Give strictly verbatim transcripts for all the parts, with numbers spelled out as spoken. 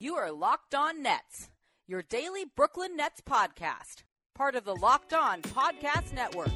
You are Locked On Nets, your daily Brooklyn Nets podcast, part of the Locked On Podcast Network,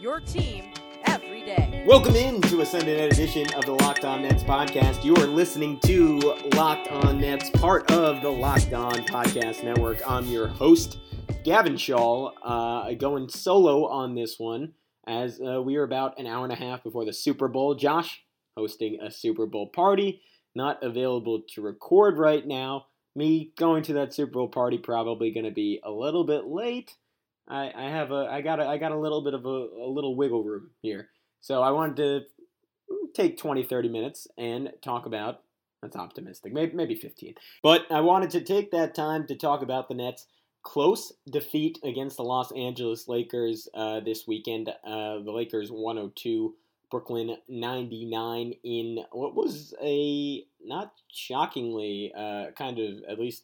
your team every day. Welcome in to a Sunday night edition of the Locked On Nets podcast. You are listening to Locked On Nets, part of the Locked On Podcast Network. I'm your host, Gavin Shaw, uh, going solo on this one as uh, we are about an hour and a half before the Super Bowl. Josh hosting a Super Bowl party. Not available to record right now. Me going to that Super Bowl party probably going to be a little bit late. I, I have a I got a, I got a little bit of a, a little wiggle room here, so I wanted to take twenty, thirty minutes and talk about. That's optimistic, maybe maybe fifteen. But I wanted to take that time to talk about the Nets' close defeat against the Los Angeles Lakers uh, this weekend. Uh, the Lakers one oh two. Brooklyn ninety-nine in what was a, not shockingly, uh, kind of, at least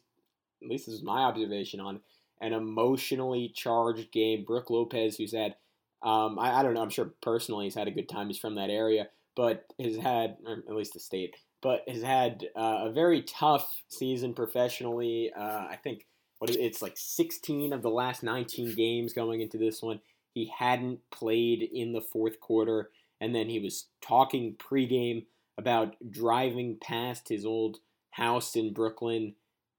at least this is my observation on, an emotionally charged game. Brooke Lopez, who's had, um, I, I don't know, I'm sure personally he's had a good time. He's from that area, but has had, or at least the state, but has had uh, a very tough season professionally. Uh, I think what is, it's like sixteen of the last nineteen games going into this one. He hadn't played in the fourth quarter. And then he was talking pregame about driving past his old house in Brooklyn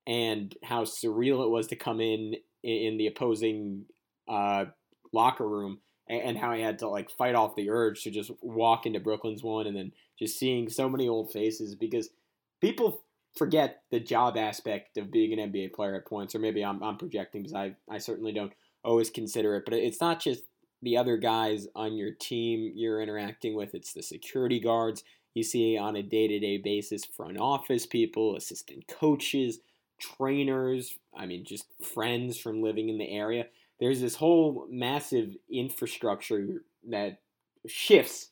and how surreal it was to come in in the opposing uh, locker room and how he had to like fight off the urge to just walk into Brooklyn's one and then just seeing so many old faces because people forget the job aspect of being an N B A player at points, or maybe I'm, I'm projecting because I, I certainly don't always consider it, but it's not just the other guys on your team you're interacting with. It's the security guards you see on a day-to-day basis, front office people, assistant coaches, trainers, I mean, just friends from living in the area. There's this whole massive infrastructure that shifts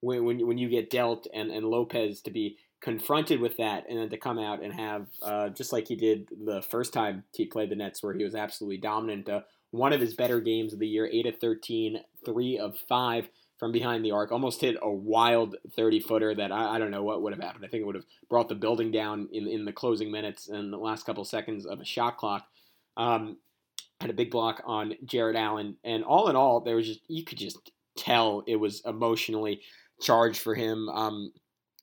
when when, when you get dealt, and, and Lopez to be confronted with that and then to come out and have, uh, just like he did the first time he played the Nets where he was absolutely dominant, uh, one of his better games of the year, eight of thirteen, three of five from behind the arc. Almost hit a wild thirty-footer that I, I don't know what would have happened. I think it would have brought the building down in, in the closing minutes and the last couple seconds of a shot clock. Um, had a big block on Jared Allen. And all in all, there was just, you could just tell it was emotionally charged for him. Um,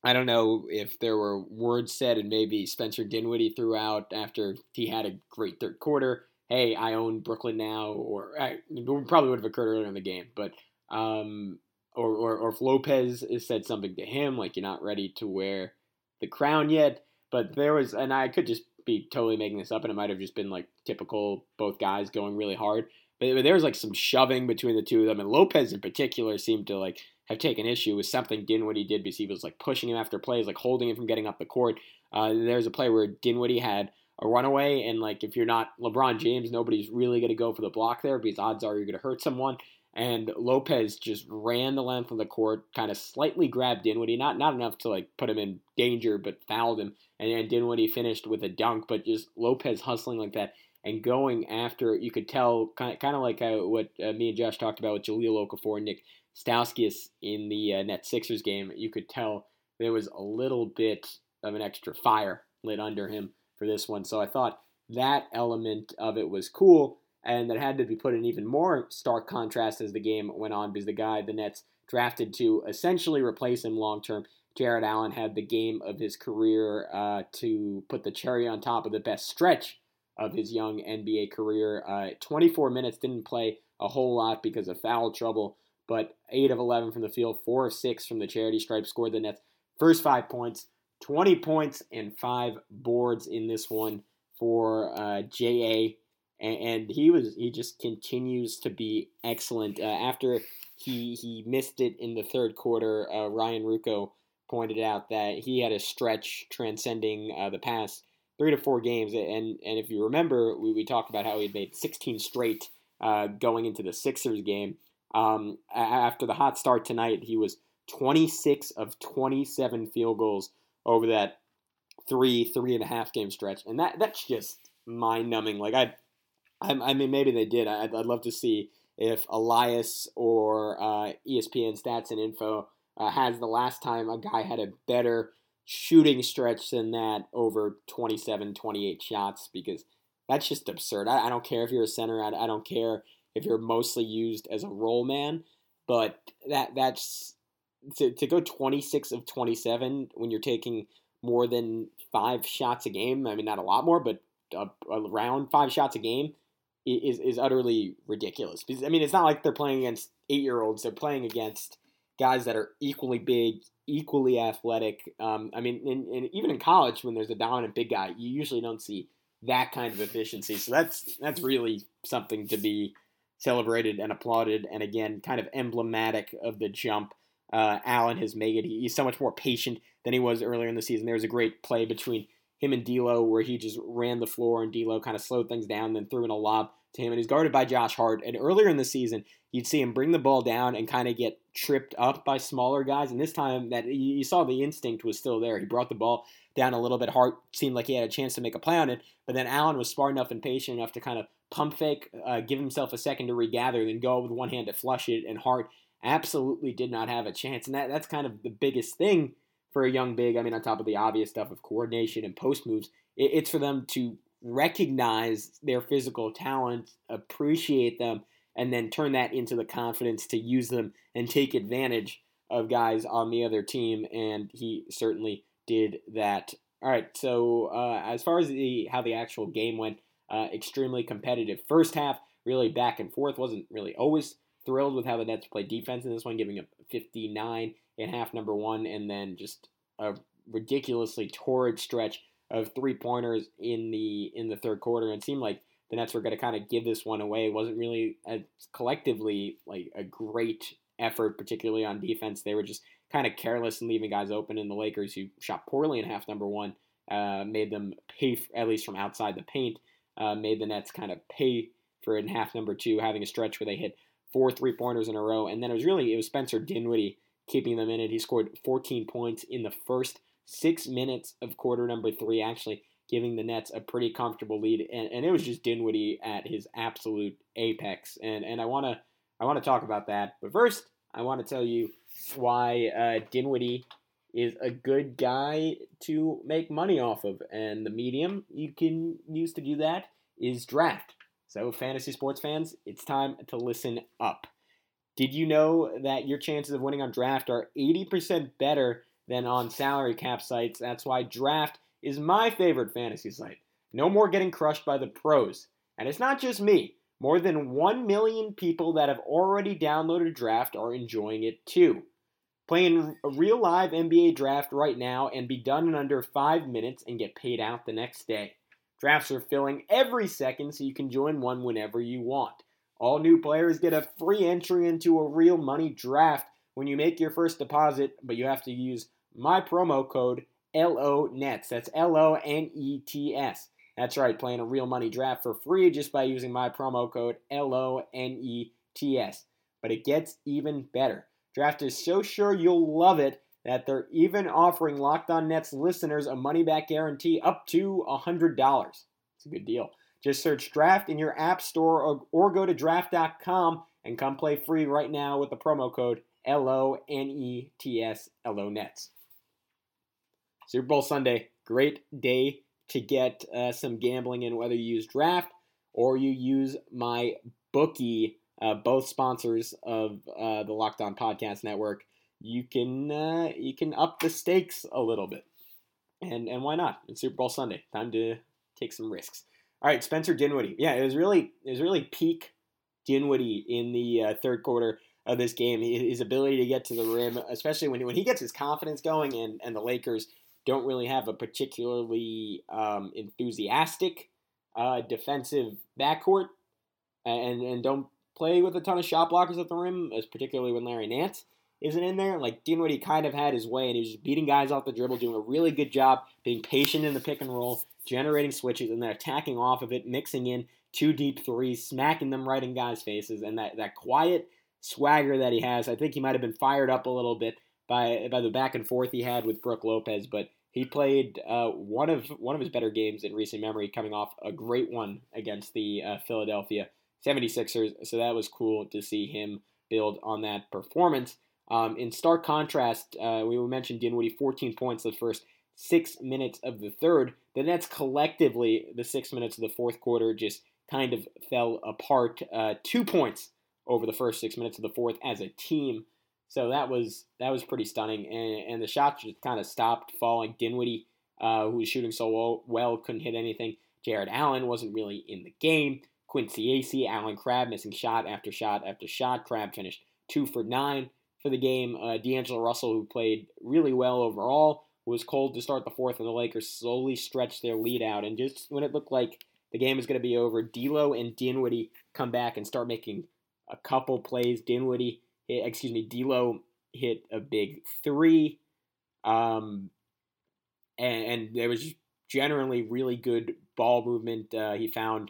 I don't know if there were words said, and maybe Spencer Dinwiddie threw out after he had a great third quarter, hey, I own Brooklyn now, or I, it probably would have occurred earlier in the game, but um, or, or or if Lopez said something to him, like you're not ready to wear the crown yet, but there was, and I could just be totally making this up, and it might have just been like typical both guys going really hard, but, but there was like some shoving between the two of them, and Lopez in particular seemed to like have taken issue with something Dinwiddie did because he was like pushing him after plays, like holding him from getting up the court. Uh, there was a play where Dinwiddie had a runaway, and like if you're not LeBron James, nobody's really going to go for the block there because odds are you're going to hurt someone. And Lopez just ran the length of the court, kind of slightly grabbed Dinwiddie, not not enough to like put him in danger, but fouled him. And then Dinwiddie finished with a dunk, but just Lopez hustling like that and going after, you could tell, kind of, kind of like uh, what uh, me and Josh talked about with Jahlil Okafor and Nick Stauskas in the uh, Nets Sixers game. You could tell there was a little bit of an extra fire lit under him for this one. So I thought that element of it was cool, and that had to be put in even more stark contrast as the game went on, because the guy the Nets drafted to essentially replace him long-term, Jared Allen, had the game of his career uh, to put the cherry on top of the best stretch of his young N B A career. Uh, twenty-four minutes, didn't play a whole lot because of foul trouble, but eight of eleven from the field, four of six from the charity stripe, scored the Nets' first five points. twenty points and five boards in this one for uh, J A, and, and he was he just continues to be excellent. Uh, after he he missed it in the third quarter, uh, Ryan Rucco pointed out that he had a stretch transcending uh, the past three to four games, and and if you remember, we, we talked about how he had made sixteen straight uh, going into the Sixers game. Um, after the hot start tonight, he was twenty-six of twenty-seven field goals over that three, three and a half game stretch. And that that's just mind numbing. Like I, I, I mean, maybe they did. I'd, I'd love to see if Elias or uh, E S P N Stats and Info uh, has the last time a guy had a better shooting stretch than that over twenty-seven, twenty-eight shots, because that's just absurd. I, I don't care if you're a center. I, I don't care if you're mostly used as a roll man, but that that's to, to go twenty-six of twenty-seven when you're taking more than five shots a game. I mean, not a lot more, but uh, around five shots a game is, is utterly ridiculous. Because I mean, it's not like they're playing against eight-year-olds. They're playing against guys that are equally big, equally athletic. Um, I mean, and, and even in college, when there's a dominant big guy, you usually don't see that kind of efficiency. So that's that's really something to be celebrated and applauded, and again, kind of emblematic of the jump uh, Allen has made. He, he's so much more patient than he was earlier in the season. There was a great play between him and D'Lo where he just ran the floor, and D'Lo kind of slowed things down, then threw in a lob to him, and he's guarded by Josh Hart. And earlier in the season, you'd see him bring the ball down and kind of get tripped up by smaller guys, and this time that you saw the instinct was still there. He brought the ball down a little bit. Hart seemed like he had a chance to make a play on it, but then Allen was smart enough and patient enough to kind of pump fake, uh, give himself a second to regather, then go with one hand to flush it, and Hart absolutely did not have a chance. And that, that's kind of the biggest thing for a young big. I mean, on top of the obvious stuff of coordination and post moves, it, it's for them to recognize their physical talent, appreciate them, and then turn that into the confidence to use them and take advantage of guys on the other team, and he certainly did that. All right, so uh, as far as the how the actual game went, uh, extremely competitive. First half, really back and forth. Wasn't really always thrilled with how the Nets played defense in this one, giving up fifty-nine in half number one, and then just a ridiculously torrid stretch of three-pointers in the in the third quarter. It seemed like the Nets were going to kind of give this one away. It wasn't really a, collectively like a great effort, particularly on defense. They were just kind of careless and leaving guys open, and the Lakers, who shot poorly in half number one, uh, made them pay, for, at least from outside the paint, uh, made the Nets kind of pay for it in half number two, having a stretch where they hit four three-pointers in a row. And then it was really, it was Spencer Dinwiddie keeping them in it. He scored fourteen points in the first six minutes of quarter number three, actually giving the Nets a pretty comfortable lead. And, and it was just Dinwiddie at his absolute apex. And and I want to I want to talk about that. But first, I want to tell you why uh, Dinwiddie is a good guy to make money off of. And the medium you can use to do that is Draft. So fantasy sports fans, it's time to listen up. Did you know that your chances of winning on Draft are eighty percent better than on salary cap sites? That's why Draft is my favorite fantasy site. No more getting crushed by the pros. And it's not just me. More than one million people that have already downloaded Draft are enjoying it too. Playing a real live N B A draft right now and be done in under five minutes and get paid out the next day. Drafts are filling every second, so you can join one whenever you want. All new players get a free entry into a real money draft when you make your first deposit, but you have to use my promo code L O N E T S. That's L O N E T S. That's right, playing a real money draft for free just by using my promo code L O N E T S. But it gets even better. Draft is so sure you'll love it that they're even offering Locked On Nets listeners a money-back guarantee up to one hundred dollars. It's a good deal. Just search Draft in your app store or, or go to draft dot com and come play free right now with the promo code L O N E T S, L O N E T S. Super Bowl Sunday, great day to get uh, some gambling in, whether you use Draft or you use my bookie, uh, both sponsors of uh, the Locked On Podcast Network. You can uh, you can up the stakes a little bit, and and why not? It's Super Bowl Sunday, time to take some risks. All right, Spencer Dinwiddie. Yeah, it was really it was really peak Dinwiddie in the uh, third quarter of this game. His ability to get to the rim, especially when when he gets his confidence going, and and the Lakers don't really have a particularly um, enthusiastic uh, defensive backcourt, and, and don't play with a ton of shot blockers at the rim, as particularly when Larry Nance isn't in there. Like, Dinwiddie kind of had his way, and he was just beating guys off the dribble, doing a really good job being patient in the pick and roll, generating switches, and then attacking off of it, mixing in two deep threes, smacking them right in guys' faces, and that, that quiet swagger that he has. I think he might have been fired up a little bit by by the back and forth he had with Brooke Lopez, but he played uh, one of one of his better games in recent memory, coming off a great one against the uh, Philadelphia seventy-sixers, so that was cool to see him build on that performance. Um, in stark contrast, uh, we mentioned Dinwiddie, fourteen points the first six minutes of the third. The Nets collectively, the six minutes of the fourth quarter, just kind of fell apart. Uh, two points over the first six minutes of the fourth as a team. So that was that was pretty stunning. And, and the shots just kind of stopped falling. Dinwiddie, uh, who was shooting so well, well, couldn't hit anything. Jared Allen wasn't really in the game. Quincy A C, Allen Crabbe missing shot after shot after shot. Crabbe finished two for nine for the game. Uh, D'Angelo Russell, who played really well overall, was cold to start the fourth, and the Lakers slowly stretched their lead out. And just when it looked like the game was going to be over, D'Lo and Dinwiddie come back and start making a couple plays. Dinwiddie, hit, excuse me, D'Lo hit a big three, um, and, and there was generally really good ball movement. Uh, he found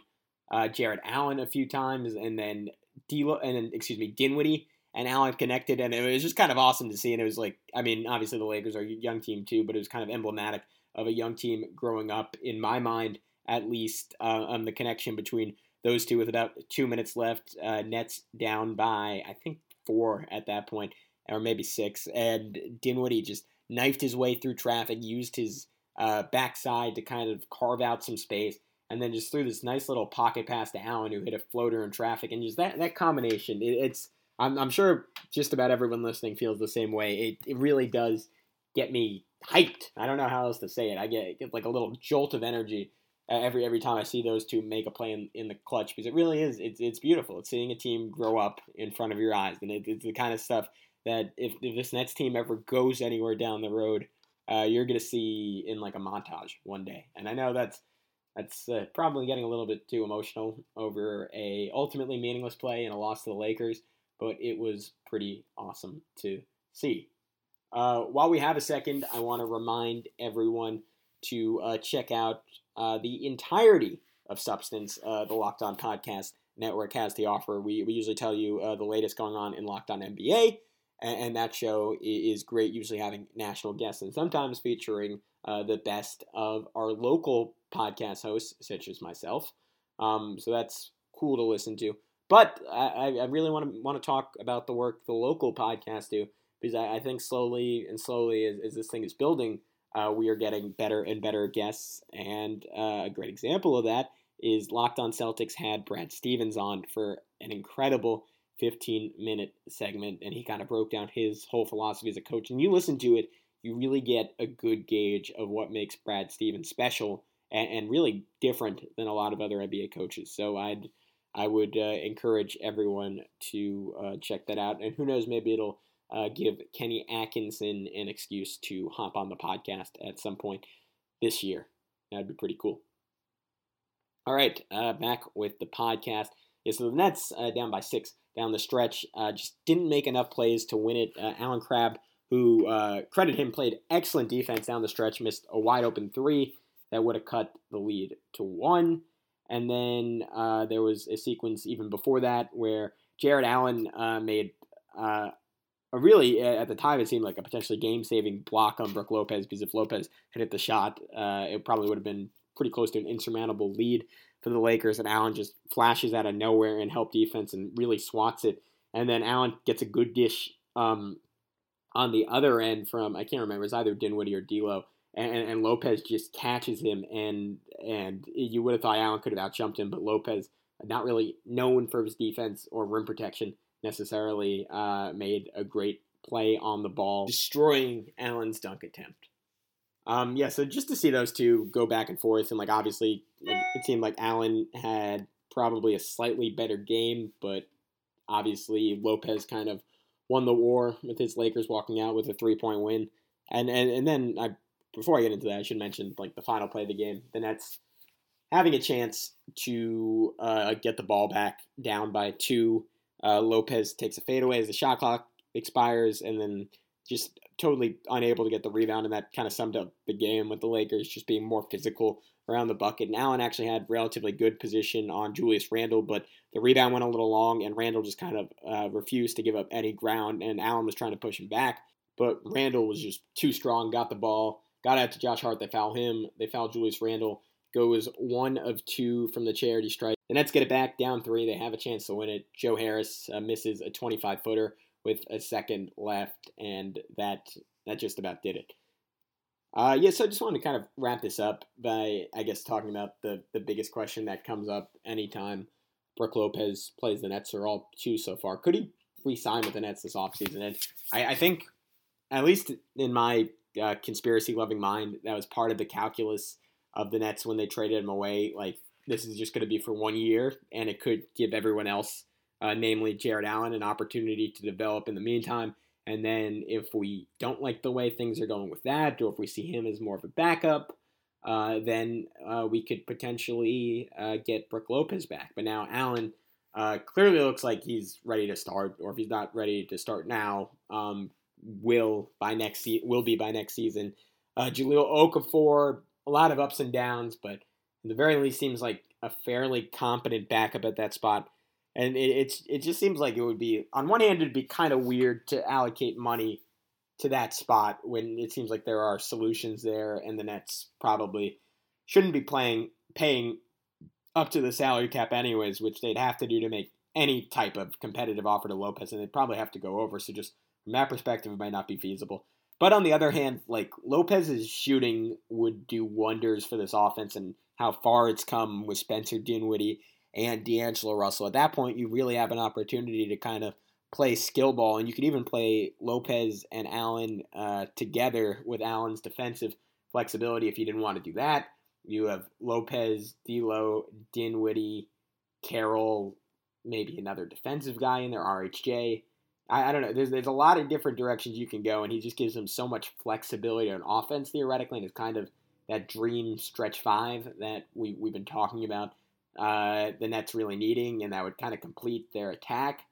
uh, Jared Allen a few times, and then D'Lo, and then excuse me, Dinwiddie and Allen connected, and it was just kind of awesome to see. And it was like, I mean, obviously the Lakers are a young team too, but it was kind of emblematic of a young team growing up, in my mind at least, uh, on the connection between those two. With about two minutes left, uh, Nets down by, I think, four at that point, or maybe six, and Dinwiddie just knifed his way through traffic, used his uh, backside to kind of carve out some space, and then just threw this nice little pocket pass to Allen, who hit a floater in traffic. And just that that combination, it, it's I'm, I'm sure just about everyone listening feels the same way. It, it really does get me hyped. I don't know how else to say it. I get, get like a little jolt of energy every every time I see those two make a play in, in the clutch, because it really is, it's it's beautiful. It's seeing a team grow up in front of your eyes. And it, it's the kind of stuff that if, if this Nets team ever goes anywhere down the road, uh, you're going to see in like a montage one day. And I know that's that's uh, probably getting a little bit too emotional over a ultimately meaningless play and a loss to the Lakers, but it was pretty awesome to see. Uh, while we have a second, I want to remind everyone to uh, check out uh, the entirety of Substance uh, the Locked On Podcast Network has to offer. We we usually tell you uh, the latest going on in Locked On N B A, and, and that show is great, usually having national guests and sometimes featuring uh, the best of our local podcast hosts, such as myself. Um, so that's cool to listen to. But I, I really want to want to talk about the work the local podcasts do, because I, I think slowly and slowly as, as this thing is building, Uh, we are getting better and better guests, and uh, a great example of that is Locked On Celtics had Brad Stevens on for an incredible fifteen-minute segment, and he kind of broke down his whole philosophy as a coach. And you listen to it, you really get a good gauge of what makes Brad Stevens special and, and really different than a lot of other N B A coaches. So I'd I would uh, encourage everyone to uh, check that out, and who knows, maybe it'll Uh, give Kenny Atkinson an excuse to hop on the podcast at some point this year. That'd be pretty cool. All right, uh, back with the podcast. Yeah, so the Nets uh, down by six down the stretch. Uh, just didn't make enough plays to win it. Uh, Allen Crabbe, who, uh, credit him, played excellent defense down the stretch, missed a wide-open three that would have cut the lead to one. And then uh, there was a sequence even before that where Jared Allen uh, made uh, – Really, at the time, it seemed like a potentially game-saving block on Brooke Lopez, because if Lopez had hit the shot, uh, it probably would have been pretty close to an insurmountable lead for the Lakers, and Allen just flashes out of nowhere and help defense and really swats it. And then Allen gets a good dish um, on the other end from, I can't remember, it was either Dinwiddie or D'Lo, and, and Lopez just catches him, and and you would have thought Allen could have out-jumped him, but Lopez, not really known for his defense or rim protection, necessarily uh, made a great play on the ball, destroying Allen's dunk attempt. Um, yeah, so just to see those two go back and forth, and like obviously like, it seemed like Allen had probably a slightly better game, but obviously Lopez kind of won the war with his Lakers walking out with a three-point win. And and, and then I, before I get into that, I should mention like the final play of the game, the Nets having a chance to uh, get the ball back down by two. Uh, Lopez takes a fadeaway as the shot clock expires, and then just totally unable to get the rebound, and that kind of summed up the game with the Lakers just being more physical around the bucket. And Allen actually had relatively good position on Julius Randle, but the rebound went a little long, and Randle just kind of uh, refused to give up any ground, and Allen was trying to push him back, but Randle was just too strong, got the ball, got out to Josh Hart, they foul him, they foul Julius Randle, goes one of two from the charity stripe. The Nets get it back, down three. They have a chance to win it. Joe Harris uh, misses a twenty-five-footer with a second left, and that that just about did it. Uh, yeah, so I just wanted to kind of wrap this up by, I guess, talking about the, the biggest question that comes up anytime Brooke Lopez plays the Nets, or all two so far. Could he re-sign with the Nets this offseason? And I, I think, at least in my uh, conspiracy-loving mind, that was part of the calculus of the Nets when they traded him away. Like, this is just going to be for one year, and it could give everyone else, uh, namely Jared Allen, an opportunity to develop in the meantime. And then if we don't like the way things are going with that, or if we see him as more of a backup, uh, then uh, we could potentially uh, get Brooke Lopez back. But now Allen uh, clearly looks like he's ready to start, or if he's not ready to start now, um, will by next se- will be by next season. Uh, Jahlil Okafor, a lot of ups and downs, but at the very least seems like a fairly competent backup at that spot. And it, it's it just seems like it would be, on one hand, it'd be kind of weird to allocate money to that spot when it seems like there are solutions there, and the Nets probably shouldn't be playing paying up to the salary cap anyways, which they'd have to do to make any type of competitive offer to Lopez, and they'd probably have to go over. So just from that perspective, it might not be feasible. But on the other hand, like, Lopez's shooting would do wonders for this offense and how far it's come with Spencer Dinwiddie and D'Angelo Russell. At that point, you really have an opportunity to kind of play skill ball, and you could even play Lopez and Allen uh, together with Allen's defensive flexibility if you didn't want to do that. You have Lopez, D'Lo, Dinwiddie, Carroll, maybe another defensive guy in there, R H J. I, I don't know. There's there's a lot of different directions you can go, and he just gives them so much flexibility on offense, theoretically, and it's kind of that dream stretch five that we, we've been talking about. Uh, the Nets really needing, and that would kind of complete their attack.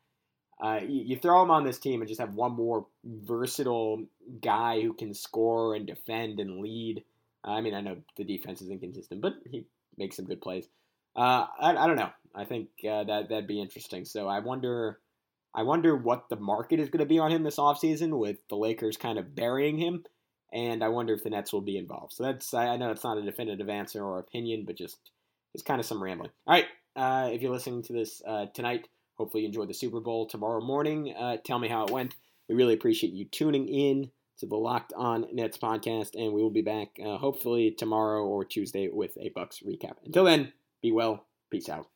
Uh, you, you throw him on this team and just have one more versatile guy who can score and defend and lead. I mean, I know the defense is inconsistent, but he makes some good plays. Uh, I, I don't know. I think uh, that that'd be interesting. So I wonder, I wonder what the market is going to be on him this offseason with the Lakers kind of burying him, and I wonder if the Nets will be involved. So that's, I know it's not a definitive answer or opinion, but just. It's kind of some rambling. All right, uh, if you're listening to this uh, tonight, hopefully you enjoyed the Super Bowl tomorrow morning. Uh, tell me how it went. We really appreciate you tuning in to the Locked On Nets podcast, and we will be back uh, hopefully tomorrow or Tuesday with a Bucks recap. Until then, be well. Peace out.